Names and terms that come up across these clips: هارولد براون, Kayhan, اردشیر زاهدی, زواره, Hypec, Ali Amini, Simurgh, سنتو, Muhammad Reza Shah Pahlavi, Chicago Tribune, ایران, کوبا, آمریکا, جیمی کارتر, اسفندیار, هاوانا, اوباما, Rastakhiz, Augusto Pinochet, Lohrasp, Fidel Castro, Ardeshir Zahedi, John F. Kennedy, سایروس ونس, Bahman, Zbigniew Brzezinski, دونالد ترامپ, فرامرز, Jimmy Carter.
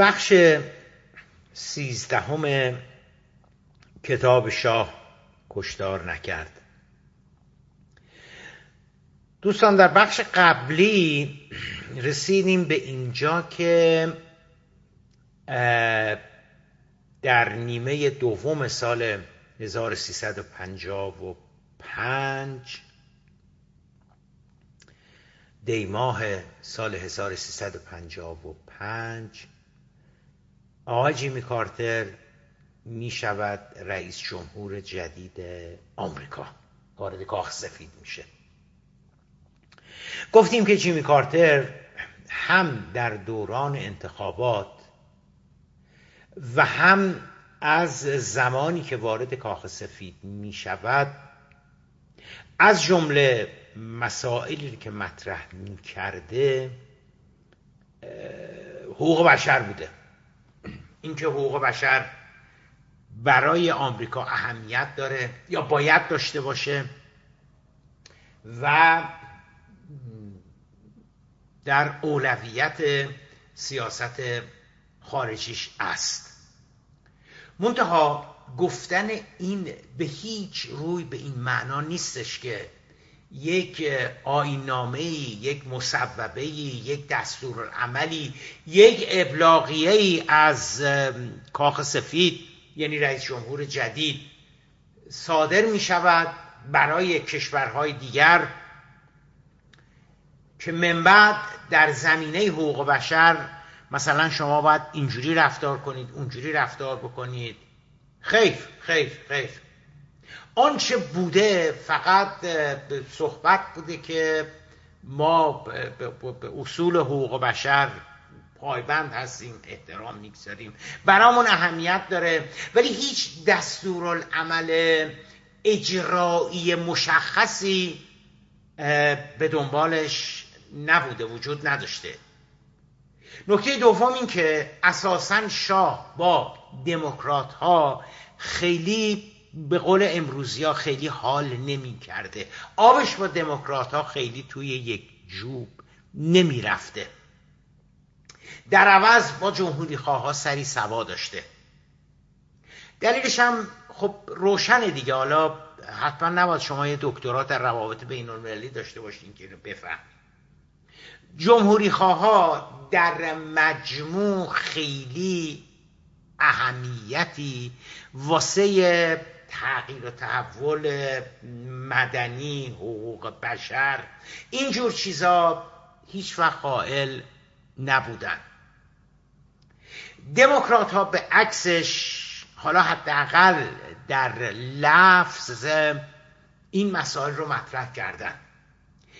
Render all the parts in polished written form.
بخش 13 کتاب شاه کشتار نکرد. دوستان در بخش قبلی رسیدیم به اینجا که در نیمه دوم سال 1355 دیماه سال 1355 آقای جیمی کارتر می شود رئیس جمهور جدید آمریکا، وارد کاخ سفید میشه. گفتیم که جیمی کارتر هم در دوران انتخابات و هم از زمانی که وارد کاخ سفید می شود از جمله مسائلی که مطرح می کرده حقوق بشر بوده. اینکه حقوق بشر برای آمریکا اهمیت داره یا باید داشته باشه و در اولویت سیاست خارجیش است. منتها گفتن این به هیچ روی به این معنا نیستش که یک آیین‌نامه‌ای، یک مصوبه‌ای، یک دستورالعملی، یک ابلاغیه‌ای از کاخ سفید یعنی رئیس جمهور جدید صادر می شود برای کشورهای دیگر که من بعد در زمینه حقوق بشر مثلا شما باید اینجوری رفتار کنید، اونجوری رفتار بکنید. خیر خیر خیر. آنچه بوده فقط صحبت بوده که ما به اصول حقوق بشر پایبند هستیم، احترام میگذاریم، برامون اهمیت داره، ولی هیچ دستورالعمل اجرایی مشخصی به دنبالش نبوده، وجود نداشته. نکته دوم این که اساساً شاه با دموکرات ها خیلی به قول امروزی ها خیلی حال نمی کرده. آبش با دموکرات ها خیلی توی یک جوب نمی رفته. در عوض با جمهوری خواه ها سری سوا داشته. دلیلش هم خب روشنه دیگه. حالا حتما نباید شما یه دکترا در روابط بین المللی داشته باشین که اینو بفهمید. جمهوری خواه ها در مجموع خیلی اهمیتی واسه تغییر و تحول مدنی، حقوق بشر، اینجور چیزا هیچ وقت قائل نبودن. دموکرات ها به عکسش حالا حداقل در لفظ این مسائل رو مطرح کردن.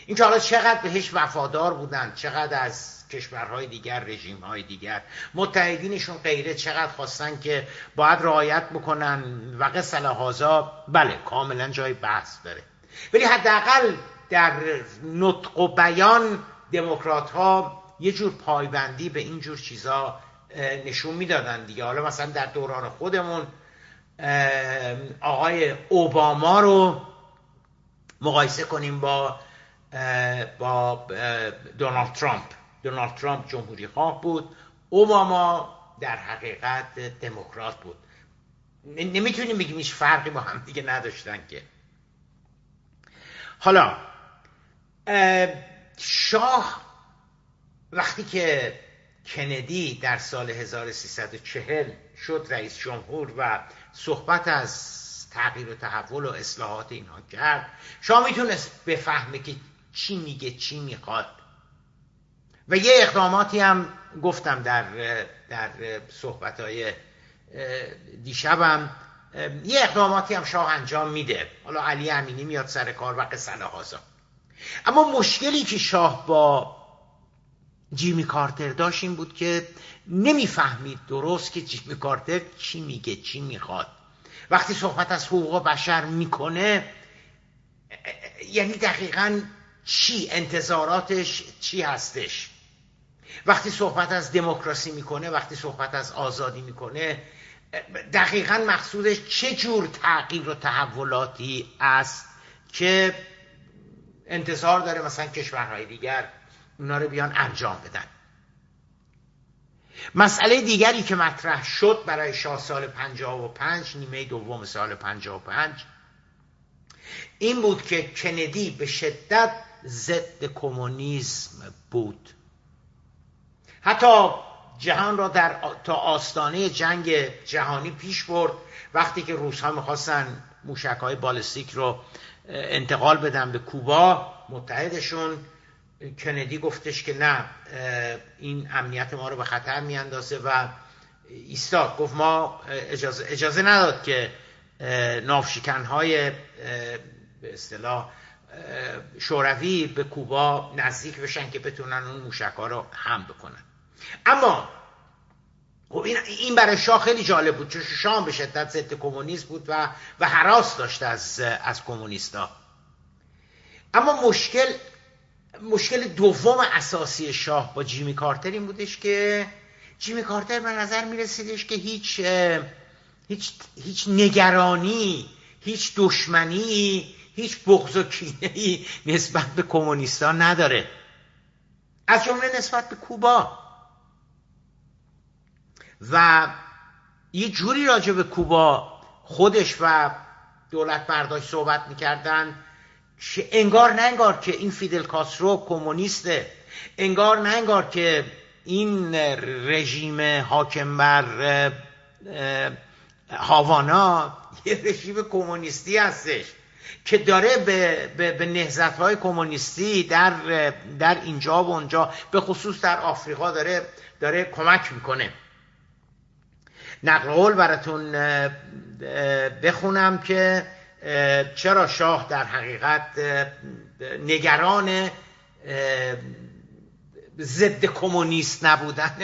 اینکه حالا چقدر بهش وفادار بودن، چقدر از کشورهای دیگر، رژیمهای دیگر، متحدینشون غیره چقدر خواستن که باید رعایت بکنن و قصه لحاظا، بله کاملا جای بحث داره، ولی حداقل در نطق و بیان دموکرات ها یه جور پایبندی به این جور چیزا نشون میدادن دیگه. حالا مثلا در دوران خودمون آقای اوباما رو مقایسه کنیم با دونالد ترامپ. دونالد ترامپ جمهوری خواه بود، اوباما در حقیقت دموکرات بود. نمیتونیم بگیم هیچ فرقی با هم دیگه نداشتن که. حالا شاه وقتی که کندی در سال 1340 شد رئیس جمهور و صحبت از تغییر و تحول و اصلاحات اینها کرد، شاه میتونست بفهمه که چی میگه، چی میخواد. و یه اقداماتی هم گفتم در صحبتهای دیشبم، یه اقداماتی هم شاه انجام میده. حالا علی امینی میاد سر کار و قصه لحاظا. اما مشکلی که شاه با جیمی کارتر داشت این بود که نمیفهمید درست که جیمی کارتر چی میگه، چی میخواد. وقتی صحبت از حقوق بشر میکنه یعنی دقیقاً چی انتظاراتش، چی هستش. وقتی صحبت از دموکراسی میکنه، وقتی صحبت از آزادی میکنه، دقیقاً مقصودش چه جور تغییر و تحولاتی است که انتظار داره مثلا کشورهای دیگر اونا رو بیان انجام بدن. مسئله دیگری که مطرح شد برای شاه سال 55 نیمه دوم سال 55 این بود که کندی به شدت ضد کمونیسم بود. حتی جهان را تا آستانه جنگ جهانی پیش برد. وقتی که روس‌ها می‌خواستن موشک‌های بالستیک را انتقال بدن به کوبا متحدشون، کندی گفتش که نه، این امنیت ما رو به خطر میاندازه و ایستاد. گفت ما اجازه نداد که ناوشکن‌های به اصطلاح شوروی به کوبا نزدیک بشن که بتونن اون موشک‌ها رو هم بکنن. اما این برای شاه خیلی جالب بود، چون شاه به شدت ضد کمونیست بود و هراس داشت از کمونیستا. اما مشکل دوم اساسی شاه با جیمی کارتر این بودش که جیمی کارتر به نظر میرسیدش که هیچ نگرانی، هیچ دشمنی، هیچ بغض و کینه‌ای نسبت به کمونیستا نداره، از جمله نسبت به کوبا. و یه جوری راجع به کوبا خودش و دولت برداش صحبت میکردن که انگار نه انگار که این فیدل کاسترو کمونیسته، انگار نه انگار که این رژیم حاکم بر هاوانا یه رژیم کمونیستی هستش که داره به نهضت‌های کمونیستی در اینجا و اونجا، به خصوص در آفریقا داره کمک میکنه. نقل قول براتون بخونم که چرا شاه در حقیقت نگران ضد کمونیست نبودن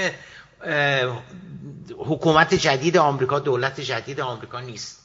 حکومت جدید آمریکا، دولت جدید آمریکا نیست.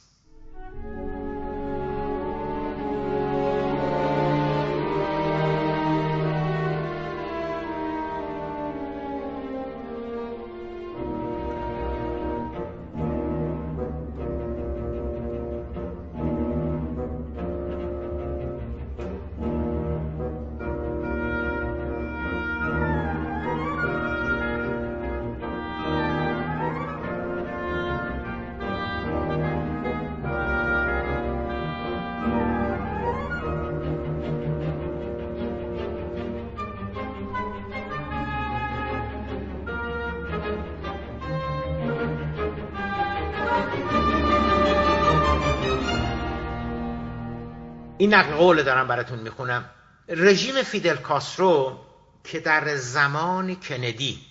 این نقل قول دارم براتون میخونم. رژیم فیدل کاسترو که در زمان کندی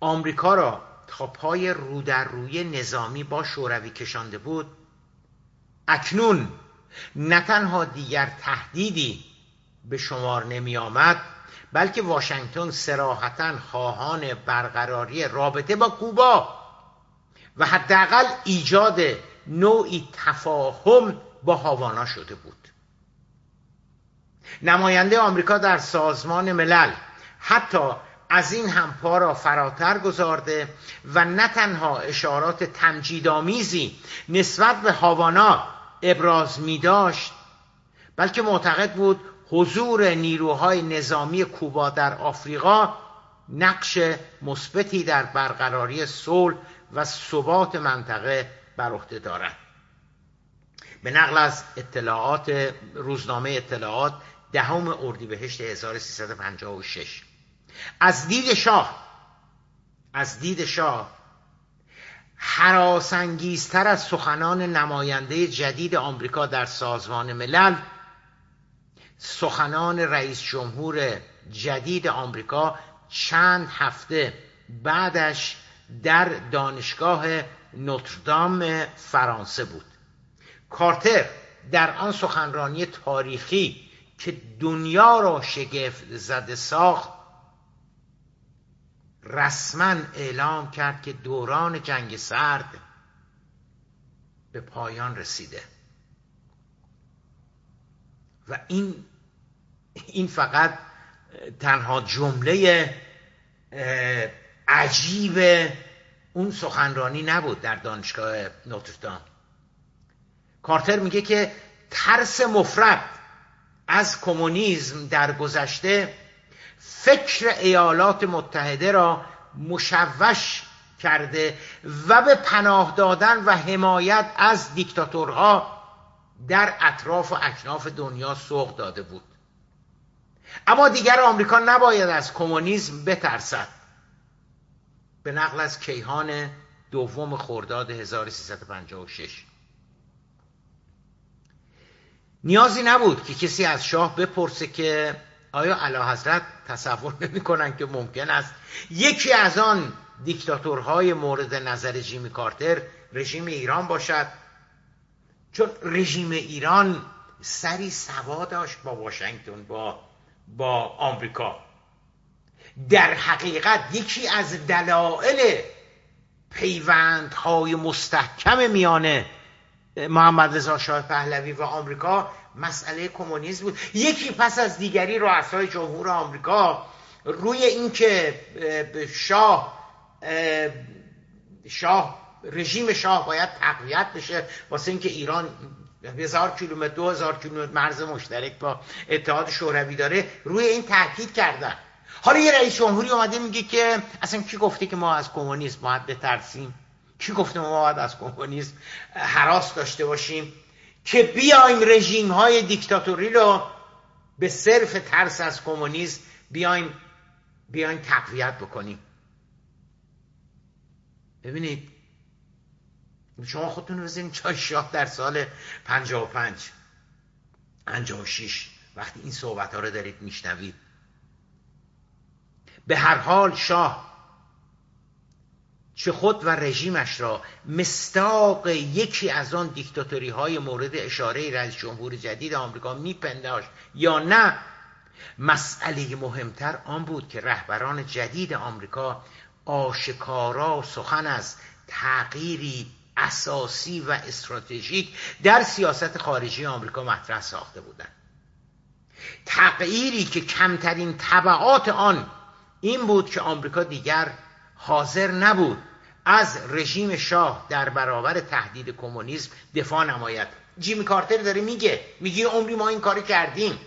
آمریکا را تا پای رو در روی نظامی با شوروی کشانده بود، اکنون نه تنها دیگر تهدیدی به شمار نمی آمد، بلکه واشنگتن صراحتاً خواهان برقراری رابطه با کوبا و حداقل ایجاد نوعی تفاهم با هاوانا شده بود. نماینده آمریکا در سازمان ملل حتی از این هم پا را فراتر گذارده و نه تنها اشارات تمجیدآمیزی نسبت به هاوانا ابراز می داشت، بلکه معتقد بود حضور نیروهای نظامی کوبا در آفریقا نقش مثبتی در برقراری صلح و ثبات منطقه بر عهده دارد. به نقل از اطلاعات روزنامه اطلاعات دهم اردیبهشت 1356، از دید شاه هراس انگیزتر از سخنان نماینده جدید آمریکا در سازمان ملل، سخنان رئیس جمهور جدید آمریکا چند هفته بعدش در دانشگاه نوتردام فرانسه بود. کارتر در آن سخنرانی تاریخی که دنیا را شگفت زده ساخت، رسما اعلام کرد که دوران جنگ سرد به پایان رسیده و این فقط تنها جمله عجیب اون سخنرانی نبود در دانشگاه نوتردام. کارتر میگه که ترس مفرط از کمونیسم در گذشته فکر ایالات متحده را مشوش کرده و به پناه دادن و حمایت از دیکتاتورها در اطراف و اکناف دنیا سوق داده بود. اما دیگر آمریکا نباید از کمونیسم بترسد. به نقل از کیهان دوم خرداد 1356 نیازی نبود که کسی از شاه بپرسه که آیا اعلیحضرت تصور نمی‌کنن که ممکن است یکی از آن دیکتاتورهای مورد نظر جیمی کارتر رژیم ایران باشد؟ چون رژیم ایران سری سوا داشت با واشنگتن، با آمریکا. در حقیقت یکی از دلایل پیوندهای مستحکم میانه محمد رضا شاه پهلوی و آمریکا مسئله کمونیسم بود. یکی پس از دیگری رؤسای جمهور آمریکا روی اینکه شاه رژیم شاه باید تقویت بشه واسه اینکه ایران 1000 کیلومتر 2000 کیلومتر مرز مشترک با اتحاد شوروی داره روی این تاکید کردن. حالا یه رئیس جمهوری اومده میگه که اصلا کی گفته که ما از کمونیسم باید بترسیم؟ کی گفته ما باید از کمونیسم هراس داشته باشیم که بیایم رژیم های دیکتاتوری رو به صرف ترس از کمونیسم بیایم تقویت بکنیم؟ ببینید شما خودتون بزنید چای شاه در سال 55-56 وقتی این صحبت ها رو دارید میشنوید. به هر حال شاه چه خود و رژیمش را مستاق یکی از آن دیکتاتوری های مورد اشاره رئیس جمهور جدید آمریکا میپنداشت یا نه، مسئله مهمتر آن بود که رهبران جدید آمریکا آشکارا سخن از تغییری اساسی و استراتژیک در سیاست خارجی آمریکا مطرح ساخته بودند. تغییری که کمترین تبعات آن این بود که آمریکا دیگر حاضر نبود از رژیم شاه در برابر تهدید کمونیسم دفاع نماید. جیمی کارتر داره میگه عمری ما این کاری کردیم،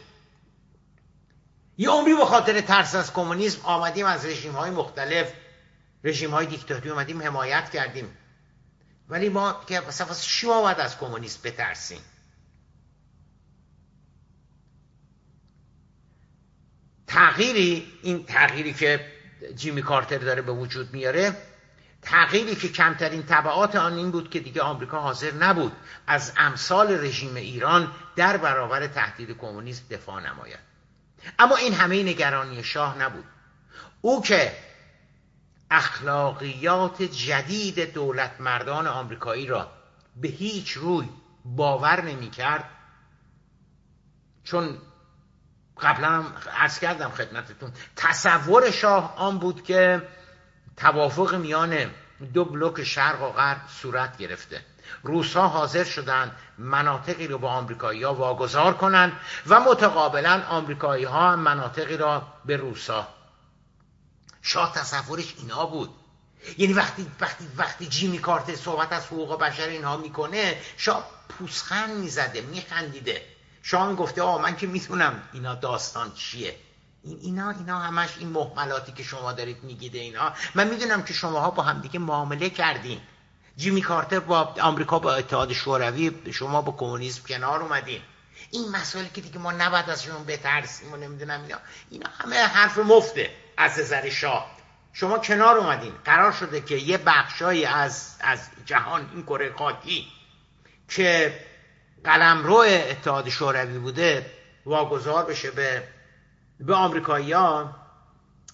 یه عمری به خاطر ترس از کمونیسم آمدیم از رژیم‌های مختلف، رژیم‌های دیکتاتوری آمدیم حمایت کردیم، ولی ما که واسه چی باید از کمونیسم بترسیم؟ این تغییری که جیمی کارتر داره به وجود میاره، تغییری که کمترین تبعات آن این بود که دیگه آمریکا حاضر نبود از امثال رژیم ایران در برابر تهدید کمونیسم دفاع نماید. اما این همه نگرانی شاه نبود. او که اخلاقیات جدید دولت مردان آمریکایی را به هیچ روی باور نمی کرد، چون قبلا هم عرض کردم خدمتتون تصور شاه آن بود که توافق میان دو بلوک شرق و غرب صورت گرفته، روس‌ها حاضر شدند مناطقی رو با آمریکایی‌ها واگذار کنند و متقابلا آمریکایی‌ها مناطقی را به روس‌ها. شاه تصورش اینا بود. یعنی وقتی جیمی کارتر صحبت از حقوق بشر اینها میکنه، شاه پوزخند میزده، میخندیده. شاه میگفته من که میتونم اینا داستان چیه، اینا همش این محملاتی که شما دارید میگید، اینا من میدونم که شماها با همدیگه معامله کردین. جیمی کارتر با آمریکا، با اتحاد شوروی، شما با کمونیسم کنار اومدین. این مسائلی که دیگه ما نباید ازشون بترسیم و نمیدونم اینا همه حرف مفته از نظر شاه. شما کنار اومدین، قرار شده که یه بخشای از جهان، این کره خاکی که قلمرو اتحاد شوروی بوده واگذار بشه به آمریکایی‌ها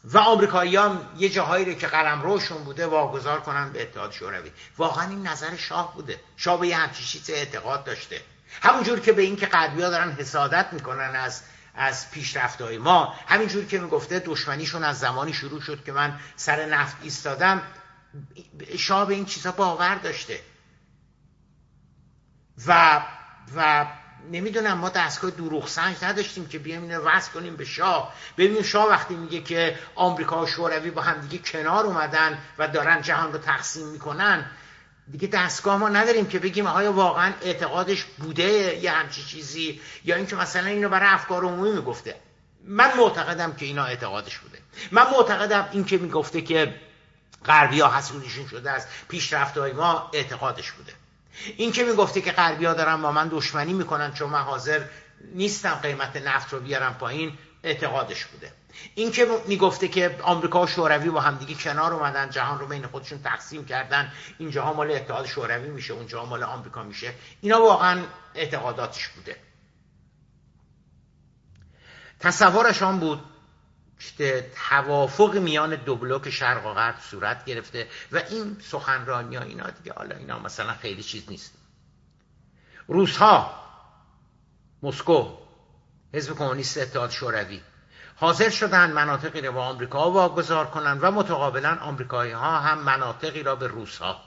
و آمریکایی‌ها یه جاهایی رو که قلمروشون بوده واگذار کنن به اتحاد شوروی. واقعا این نظر شاه بوده. شاه به یه همچین چیزی اعتقاد داشته، همونجور که به این که غربی‌ها دارن حسادت میکنن از پیشرفت‌های ما، همینجور که میگفته دشمنیشون از زمانی شروع شد که من سر نفت ایستادم. شاه به این چیزا باور داشته و نمیدونم ما دستگاه دروغ سنج نداشتیم که بیایم اینو وصل کنیم به شاه. ببینیم شاه وقتی میگه که آمریکا و شوروی با هم دیگه کنار اومدن و دارن جهان رو تقسیم میکنن، دیگه دستگاه ما نداریم که بگیم آیا واقعا اعتقادش بوده یه همچی چیزی، یا اینکه مثلا اینو برای افکار عمومی میگفته. من معتقدم که اینا اعتقادش بوده. من معتقدم این که میگفته که غربی‌ها حسودیشون شده است، پیشرفت‌های ما اعتقادش بوده. این که میگفته که غربی‌ها دارن با من دشمنی میکنن چون من حاضر نیستم قیمت نفت رو بیارم پایین، اعتقادش بوده. این که میگفته که آمریکا و شوروی با همدیگه کنار اومدن، جهان رو بین خودشون تقسیم کردن، اینجاها مال اتحاد شوروی میشه، اونجاها مال آمریکا میشه، اینا واقعا اعتقاداتش بوده. تصورش آن بود توافق میان دو بلوک شرق و غرب صورت گرفته و این سخنرانی ها اینا دیگه، حالا اینا مثلا خیلی چیز نیست. روس‌ها، مسکو، حزب کمونیست اتحاد شوروی حاضر شدن مناطقی را با آمریکا واگذار کنند و متقابلا آمریکایی‌ها هم مناطقی را به روس‌ها.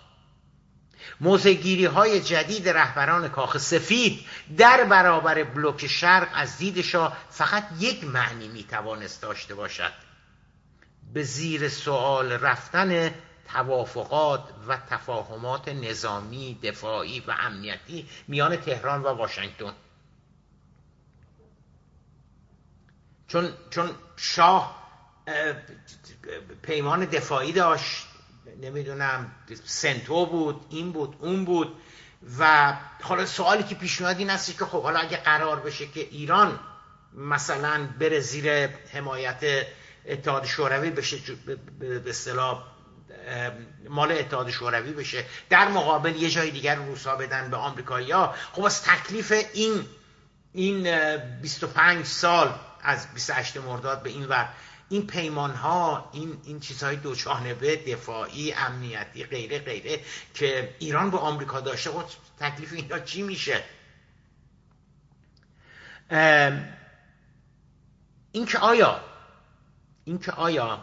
موضع‌گیری‌های جدید رهبران کاخ سفید در برابر بلوک شرق از دید شاه فقط یک معنی میتوانست داشته باشد: به زیر سوال رفتن توافقات و تفاهمات نظامی، دفاعی و امنیتی میان تهران و واشنگتن. چون شاه پیمان دفاعی داشت، نمیدونم سنتو بود، این بود، اون بود، و حالا سوالی که پیش میاد این است که خب حالا اگه قرار بشه که ایران مثلا بره زیر حمایت اتحاد شوروی بشه، به اصطلاح مال اتحاد شوروی بشه، در مقابل یه جای دیگر روسا بدن به آمریکایی‌ها، خب از تکلیف این 25 سال از 28 مرداد به این ور، این پیمان ها، این چیزهای دوجانبه دفاعی امنیتی غیره که ایران با آمریکا داشته، خود تکلیف اینا چی میشه؟ این که آیا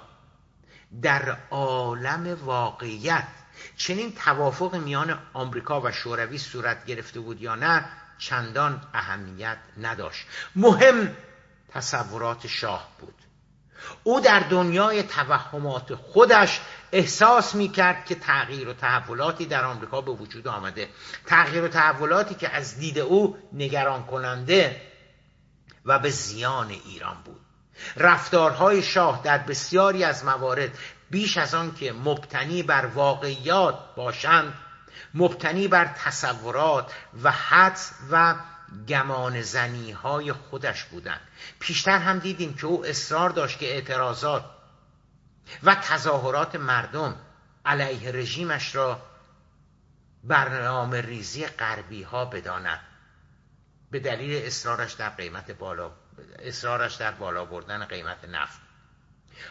در عالم واقعیت چنین توافق میان آمریکا و شوروی صورت گرفته بود یا نه چندان اهمیت نداشت. مهم تصورات شاه بود. او در دنیای توهمات خودش احساس می‌کرد که تغییر و تحولاتی در آمریکا به وجود آمده، تغییر و تحولاتی که از دید او نگران کننده و به زیان ایران بود. رفتارهای شاه در بسیاری از موارد بیش از آن که مبتنی بر واقعیات باشند، مبتنی بر تصورات و حدس و گمان زنی های خودش بودند. پیشتر هم دیدیم که او اصرار داشت که اعتراضات و تظاهرات مردم علیه رژیمش را برنامه ریزی غربی ها بداند، به دلیل اصرارش در بالا بردن قیمت نفت.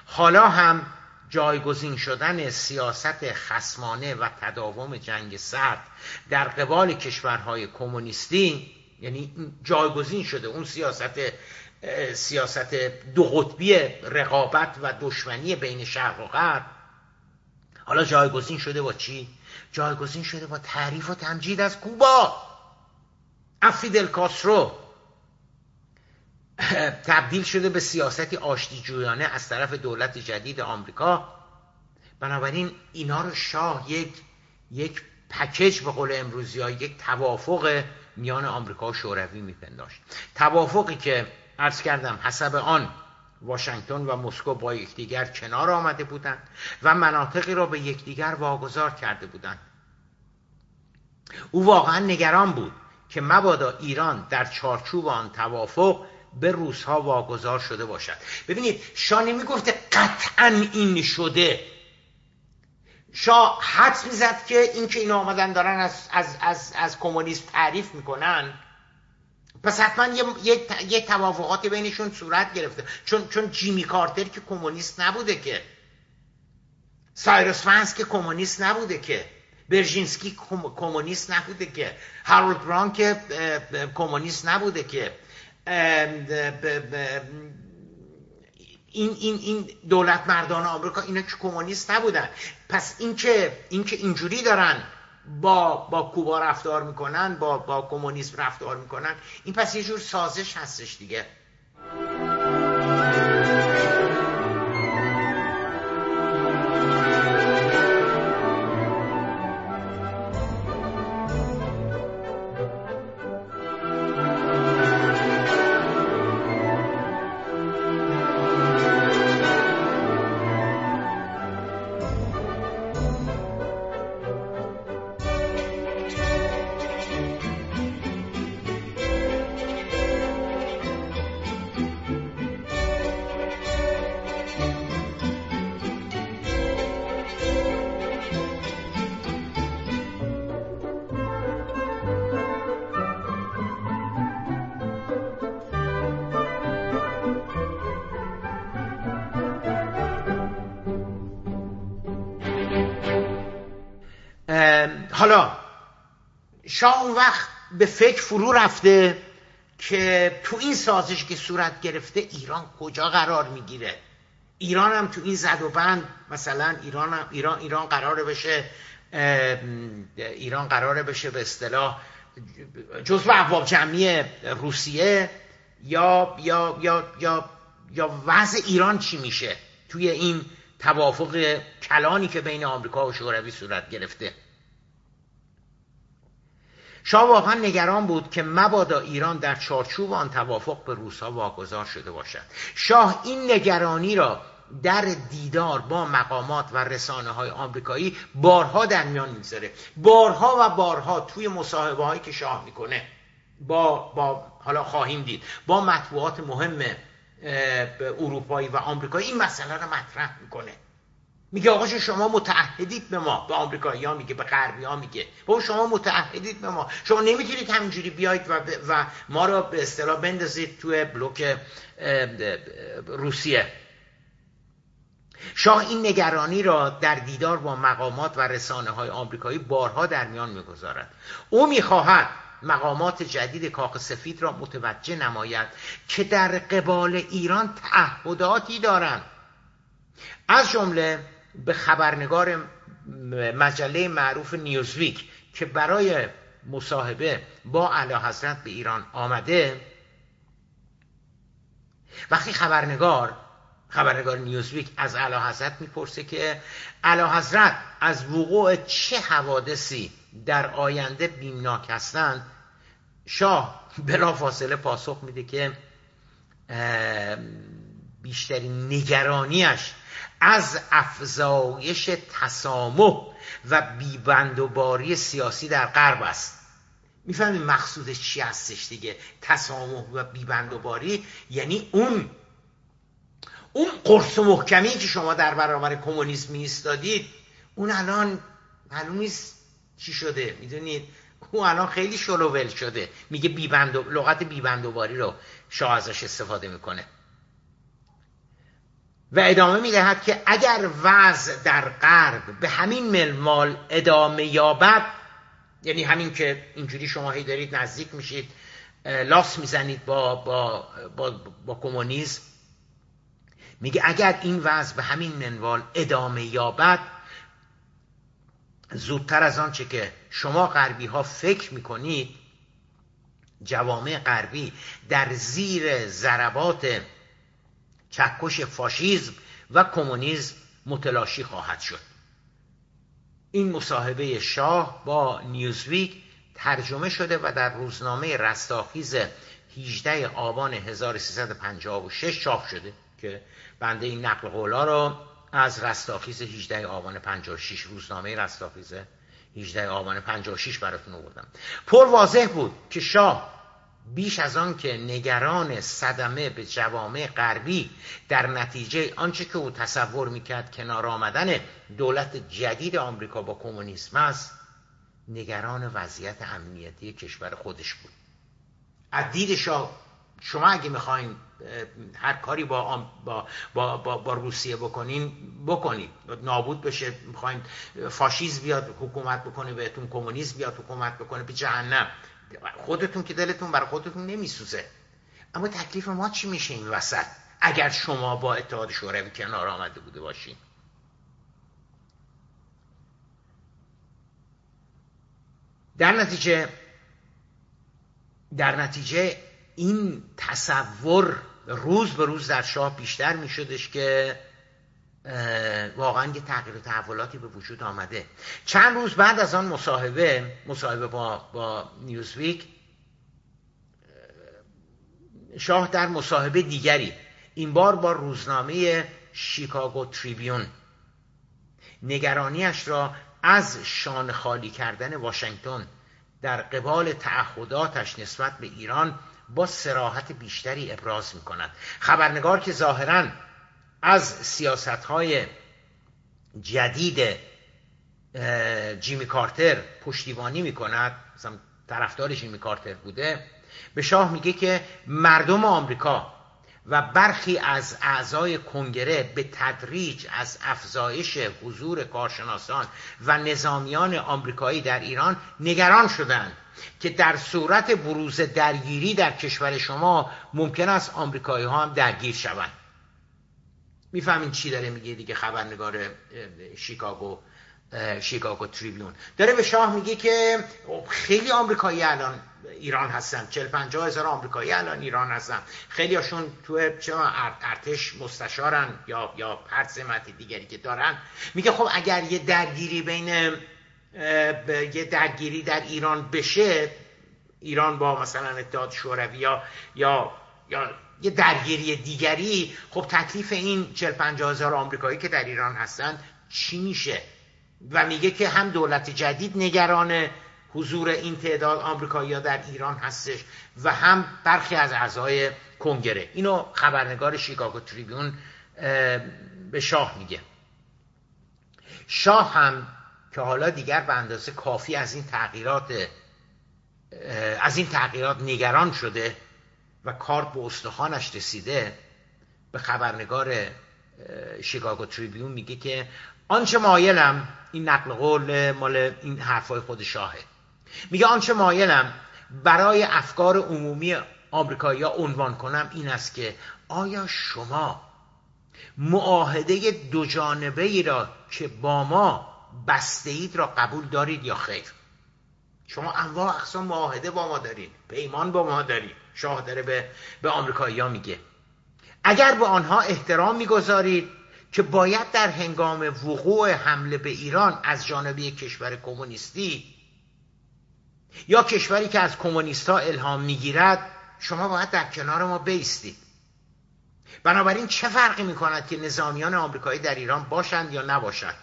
حالا هم جایگزین شدن سیاست خصمانه و تداوم جنگ سرد در قبال کشورهای کمونیستی، یعنی جایگزین شده اون سیاست دو قطبی رقابت و دشمنی بین شرق و غرب، حالا جایگزین شده با چی؟ جایگزین شده با تعریف و تمجید از کوبا، از فیدل کاسترو، تبدیل شده به سیاستی آشتی جویانه از طرف دولت جدید آمریکا. بنابراین اینا رو شاه یک پکیج، به قول امروزی‌ها، یک توافق میان آمریکا و شوروی میپنداشت، توافقی که عرض کردم حسب آن واشنگتن و مسکو با یکدیگر کنار آمده بودند و مناطقی را به یکدیگر واگذار کرده بودند. او واقعا نگران بود که مبادا ایران در چارچوب آن توافق به روس‌ها واگذار شده باشد. ببینید، شاه نمیگفت قطعاً این شده، شاه حدس میزد که اینکه اینا آمدن دارن از کمونیسم تعریف میکنن، پس حتما یه توافقاتی بینشون صورت گرفته، چون جیمی کارتر که کمونیست نبوده، که سایروس ونس که کمونیست نبوده، که برژینسکی کمونیست نبوده، که هارولد براون که کمونیست نبوده، که این دولت مردان آمریکا اینا که کمونیست نبودن. پس این که اینجوری دارن با کوبا رفتار میکنن، با کمونیسم رفتار میکنن، این پس یه جور سازش هستش دیگه. حالا شاه اون وقت به فکر فرو رفته که تو این سازش که صورت گرفته ایران کجا قرار میگیره. ایران هم تو این زد و بند، مثلا ایران قراره بشه، ایران قراره بشه به اصطلاح جزو احباب جمعی روسیه، یا وضع ایران چی میشه توی این توافق کلانی که بین آمریکا و شوروی صورت گرفته. شاه واقعا نگران بود که مبادا ایران در چارچوب آن توافق به روس‌ها واگذار شده باشد. شاه این نگرانی را در دیدار با مقامات و رسانه‌های آمریکایی بارها در میان می‌گذاره، بارها توی مصاحبه‌هایی که شاه می‌کنه با حالا خواهیم دید با مطبوعات مهم اروپایی و آمریکایی این مسئله رو مطرح می‌کنه. میگه آقا شما متعهدید به ما، به آمریکایی‌ها میگه، به غربی‌ها میگه، بابا شما متعهدید به ما، شما نمیتونید همینجوری بیاید و ما رو به اصطلاح بندازید توی بلوک روسیه. شاه این نگرانی را در دیدار با مقامات و رسانه‌های آمریکایی بارها در میان میگذارد. او میخواهد مقامات جدید کاخ سفید را متوجه نماید که در قبال ایران تعهداتی دارند، از جمله به خبرنگار مجله معروف نیوزویک که برای مصاحبه با اعلیحضرت به ایران آمده. وقتی خبرنگار نیوزویک از اعلیحضرت میپرسه که اعلیحضرت از وقوع چه حوادثی در آینده بیمناک هستند، شاه بلافاصله پاسخ میده که بیشترین نگرانیش از افزایش تسامح و بیبندوباری سیاسی در غرب است. میفهمید مقصودش چی هستش دیگه؟ تسامح و بیبندوباری یعنی اون قرص محکمی که شما در برابر کمونیسم ایستادید، اون الان معلوم نیست چی شده، میدونید اون الان خیلی شلوول شده. میگه لغت بیبندوباری رو شاه ازش استفاده میکنه و ادامه میدهد که اگر وضع در غرب به همین منوال ادامه یابد، یعنی همین که اینجوری شما هی دارید نزدیک میشید، لاس میزنید با کمونیسم، میگه اگر این وضع به همین منوال ادامه یابد، زودتر از آنچه که شما غربی ها فکر میکنید جوامع غربی در زیر ضربات چکش فاشیسم و کمونیسم متلاشی خواهد شد. این مصاحبه شاه با نیوزویک ترجمه شده و در روزنامه رستاخیز 18 آبان 1356 چاپ شده که بنده این نقل قولا را از رستاخیز 18 آبان 56 روزنامه رستاخیز 18 آبان 56 براتون آوردم. پر واضح بود که شاه بیش از آن که نگران صدمه به جوامع غربی در نتیجه آنچه که او تصور میکرد کنار آمدن دولت جدید آمریکا با کمونیسم است، نگران وضعیت امنیتی کشور خودش بود. از دید شاه شما اگه میخواین هر کاری با روسیه بکنید نابود بشه، میخواین فاشیسم بیاد حکومت بکنه بهتون، کمونیسم بیاد حکومت بکنه، به جهنم، خودتون که دلتون برای خودتون نمیسوزه. اما تکلیف ما چی میشه این وسط اگر شما با اتحاد شوروی کنار آمده بوده باشین؟ در نتیجه این تصور روز به روز در شاه بیشتر میشدش که واقعا یه تغییر و تحولاتی به وجود آمده. چند روز بعد از آن مصاحبه با نیوزویک، شاه در مصاحبه دیگری، این بار با روزنامه شیکاگو تریبیون، نگرانیش را از شان خالی کردن واشنگتن در قبال تعهداتش نسبت به ایران با صراحت بیشتری ابراز می‌کند. خبرنگار که ظاهراً از سیاست‌های جدید جیمی کارتر پشتیبانی می‌کند، مثلا طرفدار جیمی کارتر بوده، به شاه میگه که مردم آمریکا و برخی از اعضای کنگره به تدریج از افزایش حضور کارشناسان و نظامیان آمریکایی در ایران نگران شدند که در صورت بروز درگیری در کشور شما ممکن است آمریکایی ها هم درگیر شوند. میفهمین چی داره میگه دیگه خبرنگار شیکاگو تریبیون؟ داره به شاه میگه که خیلی آمریکایی الان ایران هستن، 40-50 هزار آمریکایی الان ایران هستن، خیلی هاشون توی ارتش مستشارن یا هر سمت دیگری که دارن. میگه خب اگر یه درگیری در ایران بشه، ایران با مثلا اتحاد شوروی یا یه درگیری دیگری، خب تکلیف این 40-50 هزار آمریکایی که در ایران هستن چی میشه؟ و میگه که هم دولت جدید نگران حضور این تعداد آمریکایی‌ها در ایران هستش و هم برخی از اعضای کنگره. اینو خبرنگار شیکاگو تریبیون به شاه میگه. شاه هم که حالا دیگر به اندازه کافی از این تغییرات نگران شده و کار به استخوانش رسیده، به خبرنگار شیکاگو تریبیون میگه که آنچه مایلم، این نقل قول مال این حرفای خود شاهه، میگه آنچه مایلم برای افکار عمومی آمریکایی‌ها عنوان کنم این است که آیا شما معاهده دو جانبه‌ای را که با ما بسته‌اید را قبول دارید یا خیر؟ شما انواع اقسام معاهده با ما دارید، پیمان با ما دارید. شاه داره به آمریکایی‌ها میگه اگر به آنها احترام میگذارید که باید در هنگام وقوع حمله به ایران از جانب یک کشور کمونیستی یا کشوری که از کمونیست‌ها الهام می‌گیرد، شما باید در کنار ما بایستید. بنابراین چه فرقی می‌کند که نظامیان آمریکایی در ایران باشند یا نباشند؟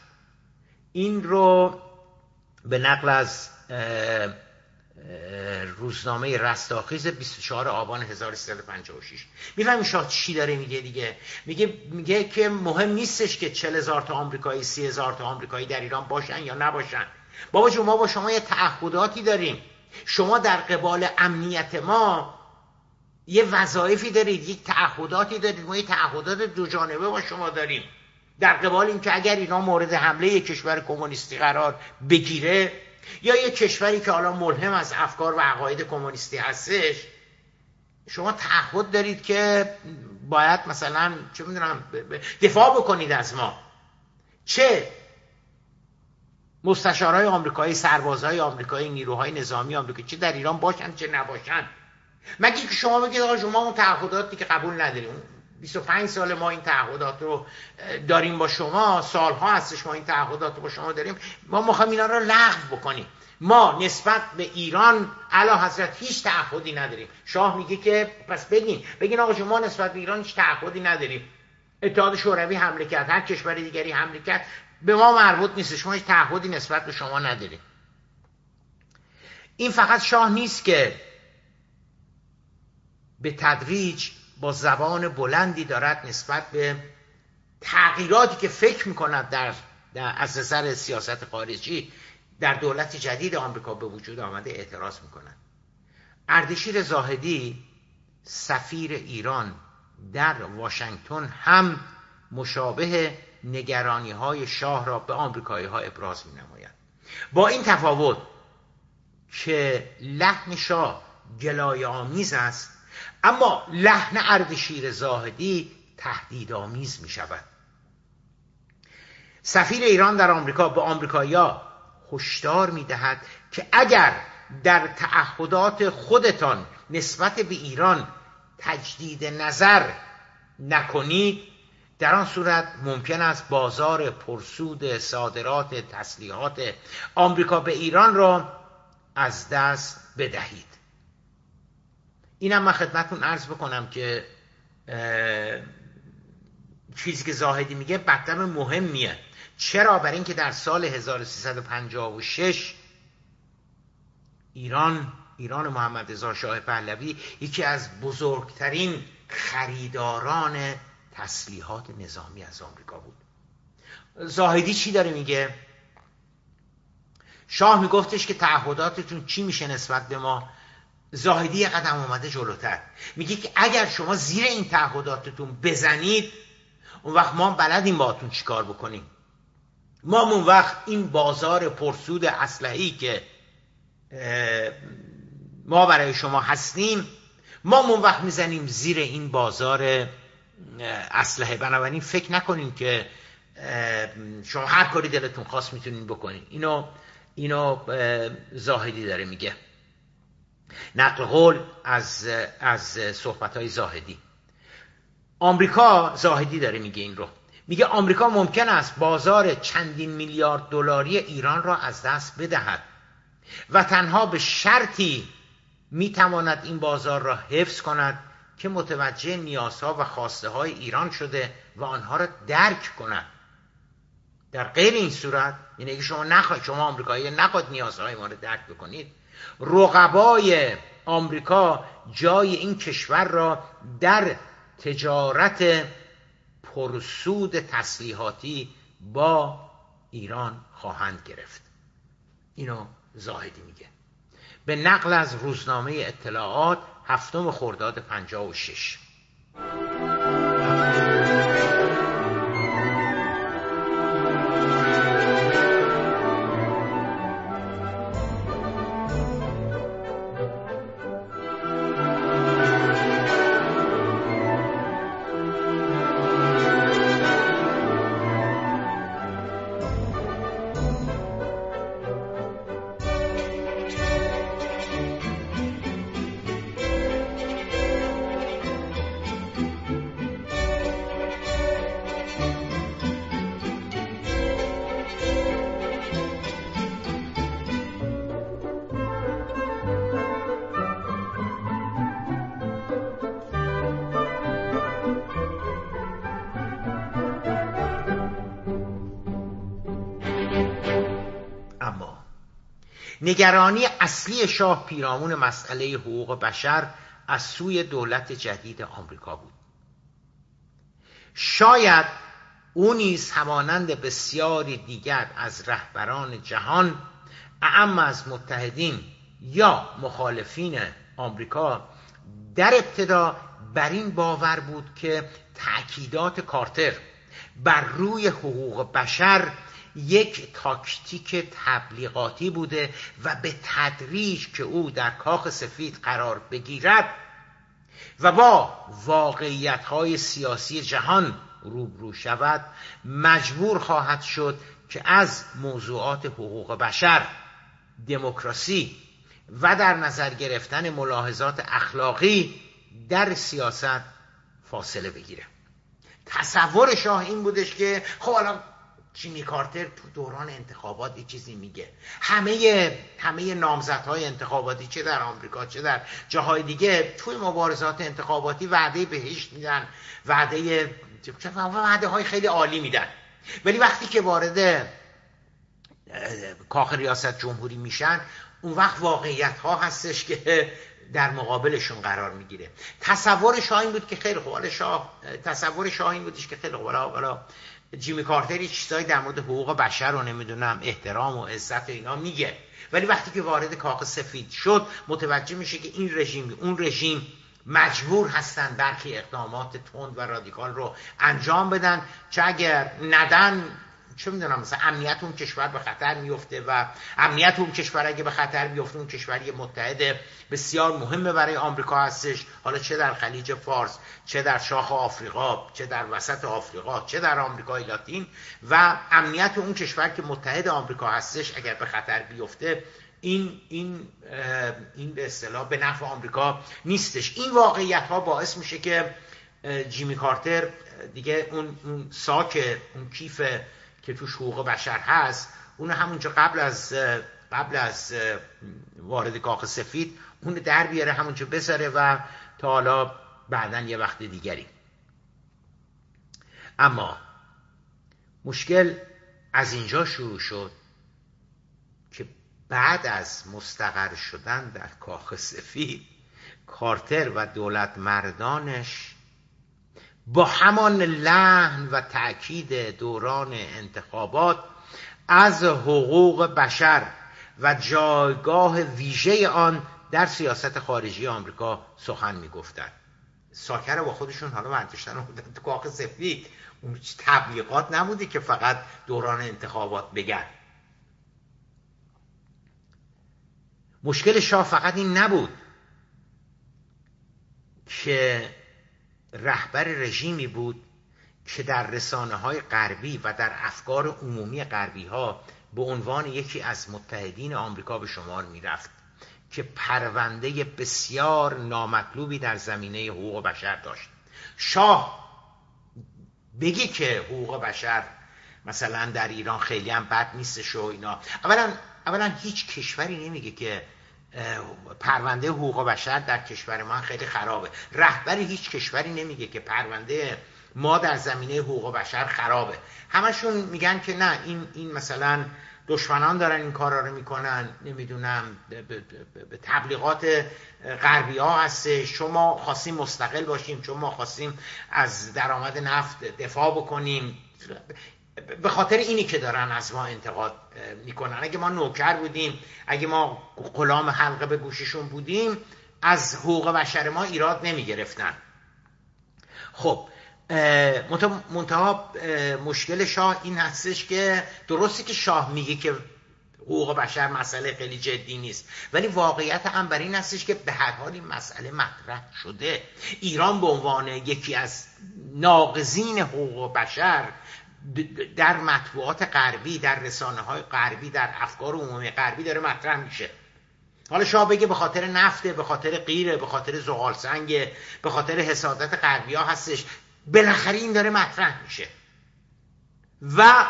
این رو به نقل از روزنامه رستاخیز 24 آبان 1356 میفهمی شاه چی داره میگه دیگه. میگه که مهم نیستش که 40 هزار تا آمریکایی، 30 هزار تا آمریکایی در ایران باشن یا نباشن. بابا جون، ما با شما یه تعهداتی داریم، شما در قبال امنیت ما یه وظایفی دارید، یک تعهداتی دارید، ما یه تعهدات دو جانبه با شما داریم در قبال اینکه اگر ایران مورد حمله یک کشور کمونیستی قرار بگیره یا یک کشوری که حالا ملهم از افکار و عقاید کمونیستی هستش، شما تعهد دارید که باید مثلا چه میدونم دفاع بکنید از ما. چه مستشارهای آمریکایی، سربازهای آمریکایی، نیروهای نظامی آمریکایی چه در ایران باشن چه نباشن، مگه که شما بگید آقا شما اون تعهداتی که قبول نداریم، 25 سال ما این تعهدات رو داریم با شما، سالها هستش ما این تعهدات رو با شما داریم، ما می‌خوایم اینا رو لغو بکنیم، ما نسبت به ایران اعلیحضرت هیچ تعهدی نداریم. شاه میگه که پس بگین آقا شما نسبت به ایران هیچ تعهدی نداریم، اتحاد شوروی حمله کرد، هر کشور دیگری حمله کرد، به ما مربوط نیست، شما هیچ تعهدی نسبت به شما نداریم. این فقط شاه نیست که به تدریج با زبان بلندی دارد نسبت به تغییراتی که فکر میکند در از نظر سیاست خارجی در دولت جدید آمریکا به وجود آمده اعتراض میکند. اردشیر زاهدی سفیر ایران در واشنگتن هم مشابه نگرانی های شاه را به آمریکایی ها ابراز مینماید، با این تفاوت که لحن شاه گلایه‌آمیز است اما لحن اردشیر زاهدی تهدیدآمیز می شود. سفیر ایران در آمریکا به آمریکایی‌ها هشدار می دهد که اگر در تعهدات خودتان نسبت به ایران تجدید نظر نکنید، در آن صورت ممکن است بازار پرسود صادرات تسلیحات آمریکا به ایران را از دست بدهید. اینم من خدمتتون عرض بکنم که چیزی که زاهدی میگه مطلب مهمیه. چرا؟ برای اینکه در سال 1356 ایران محمد رضا شاه پهلوی یکی از بزرگترین خریداران تسلیحات نظامی از آمریکا بود. زاهدی چی داره میگه؟ شاه میگفتش که تعهداتتون چی میشه نسبت به ما؟ زاهدی قدم اومده جلوتر، میگه که اگر شما زیر این تعهداتتون بزنید اون وقت ما بلدیم باهاتون چیکار بکنیم. ما اون وقت این بازار پرسود اسلحه‌ای که ما برای شما هستیم، ما اون وقت میزنیم زیر این بازار اسلحه. بنابراین فکر نکنین که شما هر کاری دلتون خواست میتونین بکنین. اینو زاهدی داره میگه، نقل قول از صحبت‌های زاهدی. آمریکا، زاهدی داره میگه این رو، میگه آمریکا ممکن است بازار چندین میلیارد دلاری ایران را از دست بدهد و تنها به شرطی میتواند این بازار را حفظ کند که متوجه نیازها و خواسته های ایران شده و آنها را درک کند. در غیر این صورت، یعنی اگه شما نخواهید، شما آمریکایی نخواهید نیازهای ما را درک بکنید، رقبای آمریکا جای این کشور را در تجارت پرسود تسلیحاتی با ایران خواهند گرفت. اینو زاهدی میگه به نقل از روزنامه اطلاعات، 7 خرداد 56. نگرانی اصلی شاه پیرامون مسئله حقوق بشر از سوی دولت جدید آمریکا بود. شاید او نیز همانند بسیاری دیگر از رهبران جهان، اعم از متحدین یا مخالفین آمریکا، در ابتدا بر این باور بود که تأکیدات کارتر بر روی حقوق بشر یک تاکتیک تبلیغاتی بوده و به تدریج که او در کاخ سفید قرار بگیرد و با واقعیت‌های سیاسی جهان روبرو شود، مجبور خواهد شد که از موضوعات حقوق بشر، دموکراسی و در نظر گرفتن ملاحظات اخلاقی در سیاست فاصله بگیره. تصور شاه این بودش که خب الان جیمی کارتر تو دوران انتخابات یه چیزی میگه، همه نامزدهای انتخاباتی چه در آمریکا چه در جاهای دیگه توی مبارزات انتخاباتی وعده بهشت میدن، وعده های خیلی عالی میدن، ولی وقتی که وارد کاخ ریاست جمهوری میشن اون وقت واقعیت ها هستش که در مقابلشون قرار میگیره. تصور شاه این بودش که خیلی خوبه جیمی کارتر یه چیزایی در مورد حقوق بشر رو نمیدونم، احترام و عزت و اینا میگه، ولی وقتی که وارد کاخ سفید شد متوجه میشه که این رژیم اون رژیم مجبور هستن برخی اقدامات تند و رادیکال رو انجام بدن، چه اگر ندن چه میدونم مثلا امنیت اون کشور به خطر میفته و امنیت اون کشور اگه به خطر بیفته اون کشوری متحد بسیار مهمه برای آمریکا هستش، حالا چه در خلیج فارس چه در شاخ آفریقا چه در وسط آفریقا چه در آمریکای لاتین، و امنیت اون کشور که متحد آمریکا هستش اگر به خطر بیفته این به اصطلاح به نفع آمریکا نیستش. این واقعیت ها باعث میشه که جیمی کارتر دیگه اون ساک، اون کیف که توش حقوق بشر هست، اون همونجا قبل از وارد کاخ سفید اون در بیاره، همونجا بذاره و تا حالا بعدن یه وقت دیگری. اما مشکل از اینجا شروع شد که بعد از مستقر شدن در کاخ سفید، کارتر و دولت مردانش با همان لحن و تأکید دوران انتخابات از حقوق بشر و جایگاه ویژه آن در سیاست خارجی آمریکا سخن میگفتن. ساکر با خودشون حالا برداشتن بودن تو کاخ سفید. اون تبلیغات نبوده که فقط دوران انتخابات بگن. مشکل شاه فقط این نبود که رهبر رژیمی بود که در رسانه‌های غربی و در افکار عمومی غربی‌ها به عنوان یکی از متحدین آمریکا به شمار می‌رفت که پرونده بسیار نامطلوبی در زمینه حقوق بشر داشت. شاه بگی که حقوق بشر مثلا در ایران خیلی هم بد نیستش و اینا، اولا هیچ کشوری نمیگه که پرونده حقوق بشر در کشور ما خیلی خرابه. رهبر هیچ کشوری نمیگه که پرونده ما در زمینه حقوق بشر خرابه. همشون میگن که نه، این مثلا دشمنان دارن این کارا رو میکنن، نمیدونم به تبلیغات غربی ها هست، شما خواستیم مستقل باشیم، شما خواستیم از درآمد نفت دفاع بکنیم، به خاطر اینی که دارن از ما انتقاد میکنن. اگه ما نوکر بودیم، اگه ما غلام حلقه به گوششون بودیم، از حقوق بشر ما ایراد نمیگرفتن. خب منتها مشکل شاه این هستش که درسته که شاه میگه که حقوق بشر مسئله خیلی جدی نیست، ولی واقعیت هم بر این هستش که به هر حال این مسئله مطرح شده. ایران به عنوان یکی از ناقضین حقوق بشر در مطبوعات غربی، در رسانه‌های غربی، در افکار عمومی غربی داره مطرح میشه. حالا شاه بگه به خاطر نفته، به خاطر قیره، به خاطر زغال سنگ، به خاطر حسادت غربی‌ها هستش، بالاخره این داره مطرح میشه و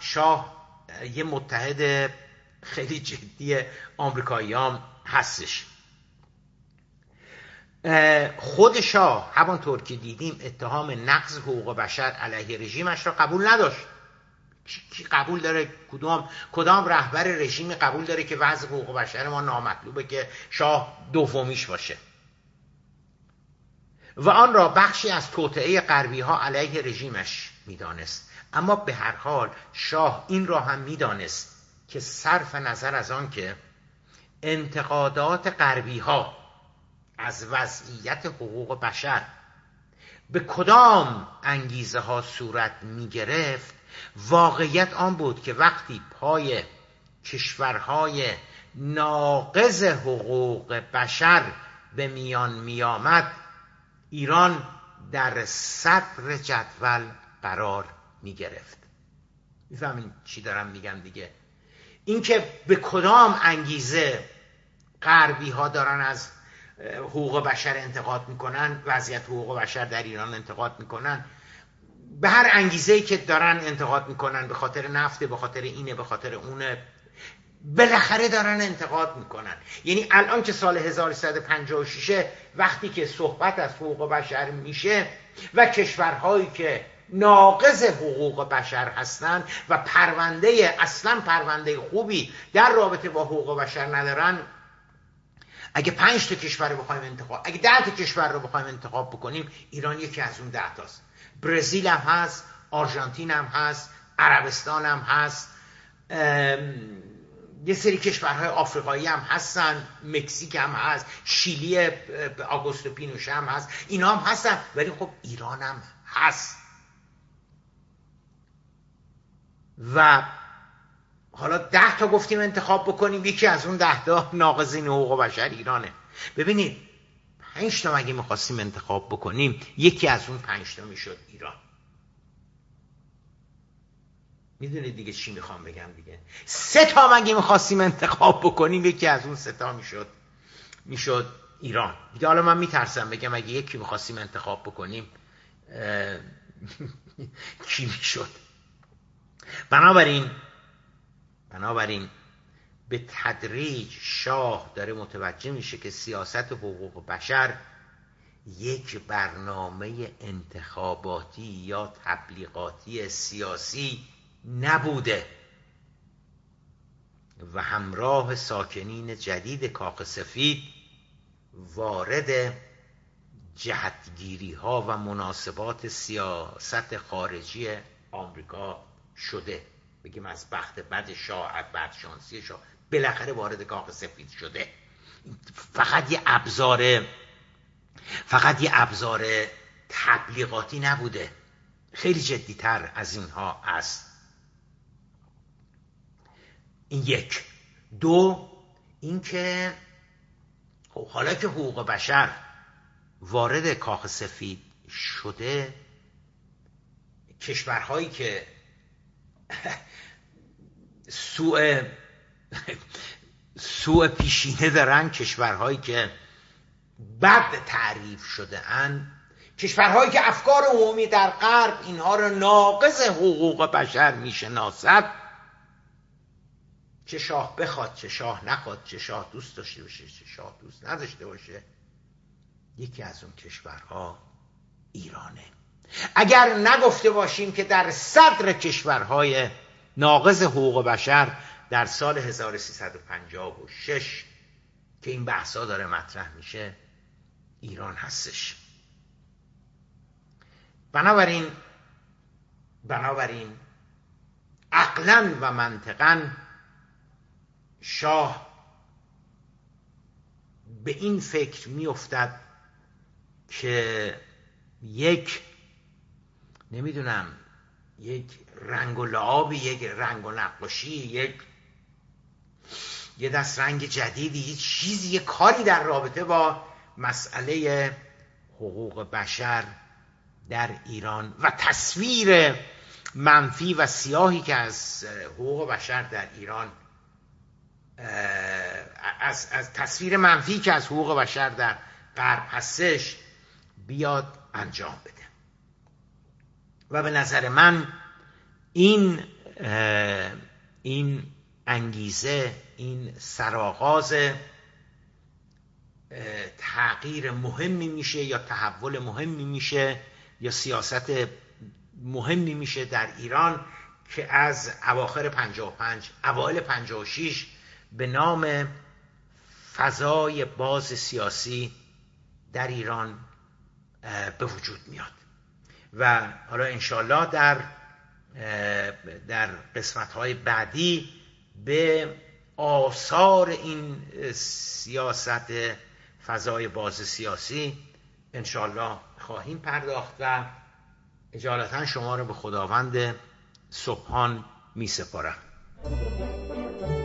شاه یه متحد خیلی جدی آمریکاییام هستش. خود شاه همانطور که دیدیم اتهام نقض حقوق بشر علیه رژیمش را قبول نداشت. کی قبول داره؟ کدام رهبر رژیمی قبول داره که وضع حقوق بشر ما نامطلوبه که شاه دومیش باشه؟ و آن را بخشی از توطئه غربی ها علیه رژیمش میدانست. اما به هر حال شاه این را هم میدانست که صرف نظر از آن که انتقادات غربی ها از وضعیت حقوق بشر به کدام انگیزه ها صورت میگرفت، واقعیت آن بود که وقتی پای کشورهای ناقض حقوق بشر به میان میآمد، ایران در صدر جدول قرار می گرفت. میفهمین چی دارم میگم دیگه؟ اینکه به کدام انگیزه غربی ها دارن از حقوق بشر انتقاد میکنن، وضعیت حقوق بشر در ایران انتقاد میکنن، به هر انگیزه‌ای که دارن انتقاد میکنن، به خاطر نفته، به خاطر اینه، به خاطر اونه، بالاخره دارن انتقاد میکنن. یعنی الان که سال 1356 وقتی که صحبت از حقوق بشر میشه و کشورهایی که ناقض حقوق بشر هستن و پرونده اصلا پرونده خوبی در رابطه با حقوق بشر ندارن، اگه 5 تا کشور رو بخوایم انتخاب، اگه 10 تا کشور رو بخوایم انتخاب بکنیم، ایران یکی از اون 10 تاست. برزیل هم هست، آرژانتین هم هست، عربستان هم هست، یه سری کشورهای آفریقایی هم هستن، مکزیک هم هست، شیلی آگوستو پینوشه هم هست، اینا هم هستن، ولی خب ایران هم هست. و حالا 10 تا گفتیم انتخاب بکنیم، یکی از اون 10 تا ناقضین حقوق بشر ایرانه. ببینید 5 تا مگه میخواستیم انتخاب بکنیم، یکی از اون 5 تا میشد ایران. میدونید دیگه چی میخوام بگم دیگه؟ 3 تا مگه میخواستیم انتخاب بکنیم، یکی از اون 3 تا میشد ایران دیگه. حالا من میترسم بگم اگه یکی میخواستیم انتخاب بکنیم کی میشد. بنابراین به تدریج شاه داره متوجه میشه که سیاست حقوق بشر یک برنامه انتخاباتی یا تبلیغاتی سیاسی نبوده و همراه ساکنین جدید کاخ سفید وارد جهتگیری ها و مناسبات سیاست خارجی آمریکا شده. بگیم از بخت بد شاه، از بدشانسی شاه، بالاخره وارد کاخ سفید شده. فقط یه ابزار تبلیغاتی نبوده، خیلی جدیتر از اینها است. این یک. دو، اینکه حالا که حقوق بشر وارد کاخ سفید شده، کشورهایی که سوء پیشینه دارن، کشورهایی که بد تعریف شده اند، کشورهایی که افکار عمومی در غرب اینها رو ناقض حقوق بشر میشناسد، چه شاه بخواد چه شاه نخواد، چه شاه دوست داشته باشه چه شاه دوست نداشته باشه، یکی از اون کشورها ایرانه. اگر نگفته باشیم که در صدر کشورهای ناقض حقوق بشر در سال 1356 که این بحثا داره مطرح میشه ایران هستش. بنابراین عقلاً و منطقاً شاه به این فکر میافتد که یک رنگ و لعاب، یک رنگ و نقاشی، یه دست رنگ جدیدی، یه چیزی، یه کاری در رابطه با مسئله حقوق بشر در ایران و تصویر منفی و سیاهی که از حقوق بشر در ایران، از تصویر منفی که از حقوق بشر در غرب هستش بیاد انجام بده. و به نظر من این انگیزه، این سرآغاز تغییر مهمی میشه یا تحول مهمی میشه یا سیاست مهمی میشه در ایران که از اواخر 55 اوایل 56 به نام فضای باز سیاسی در ایران به وجود میاد. و حالا انشالله در قسمت‌های بعدی به آثار این سیاست فضای باز سیاسی انشالله خواهیم پرداخت و اجالتاً شما رو به خداوند سبحان می سپارم.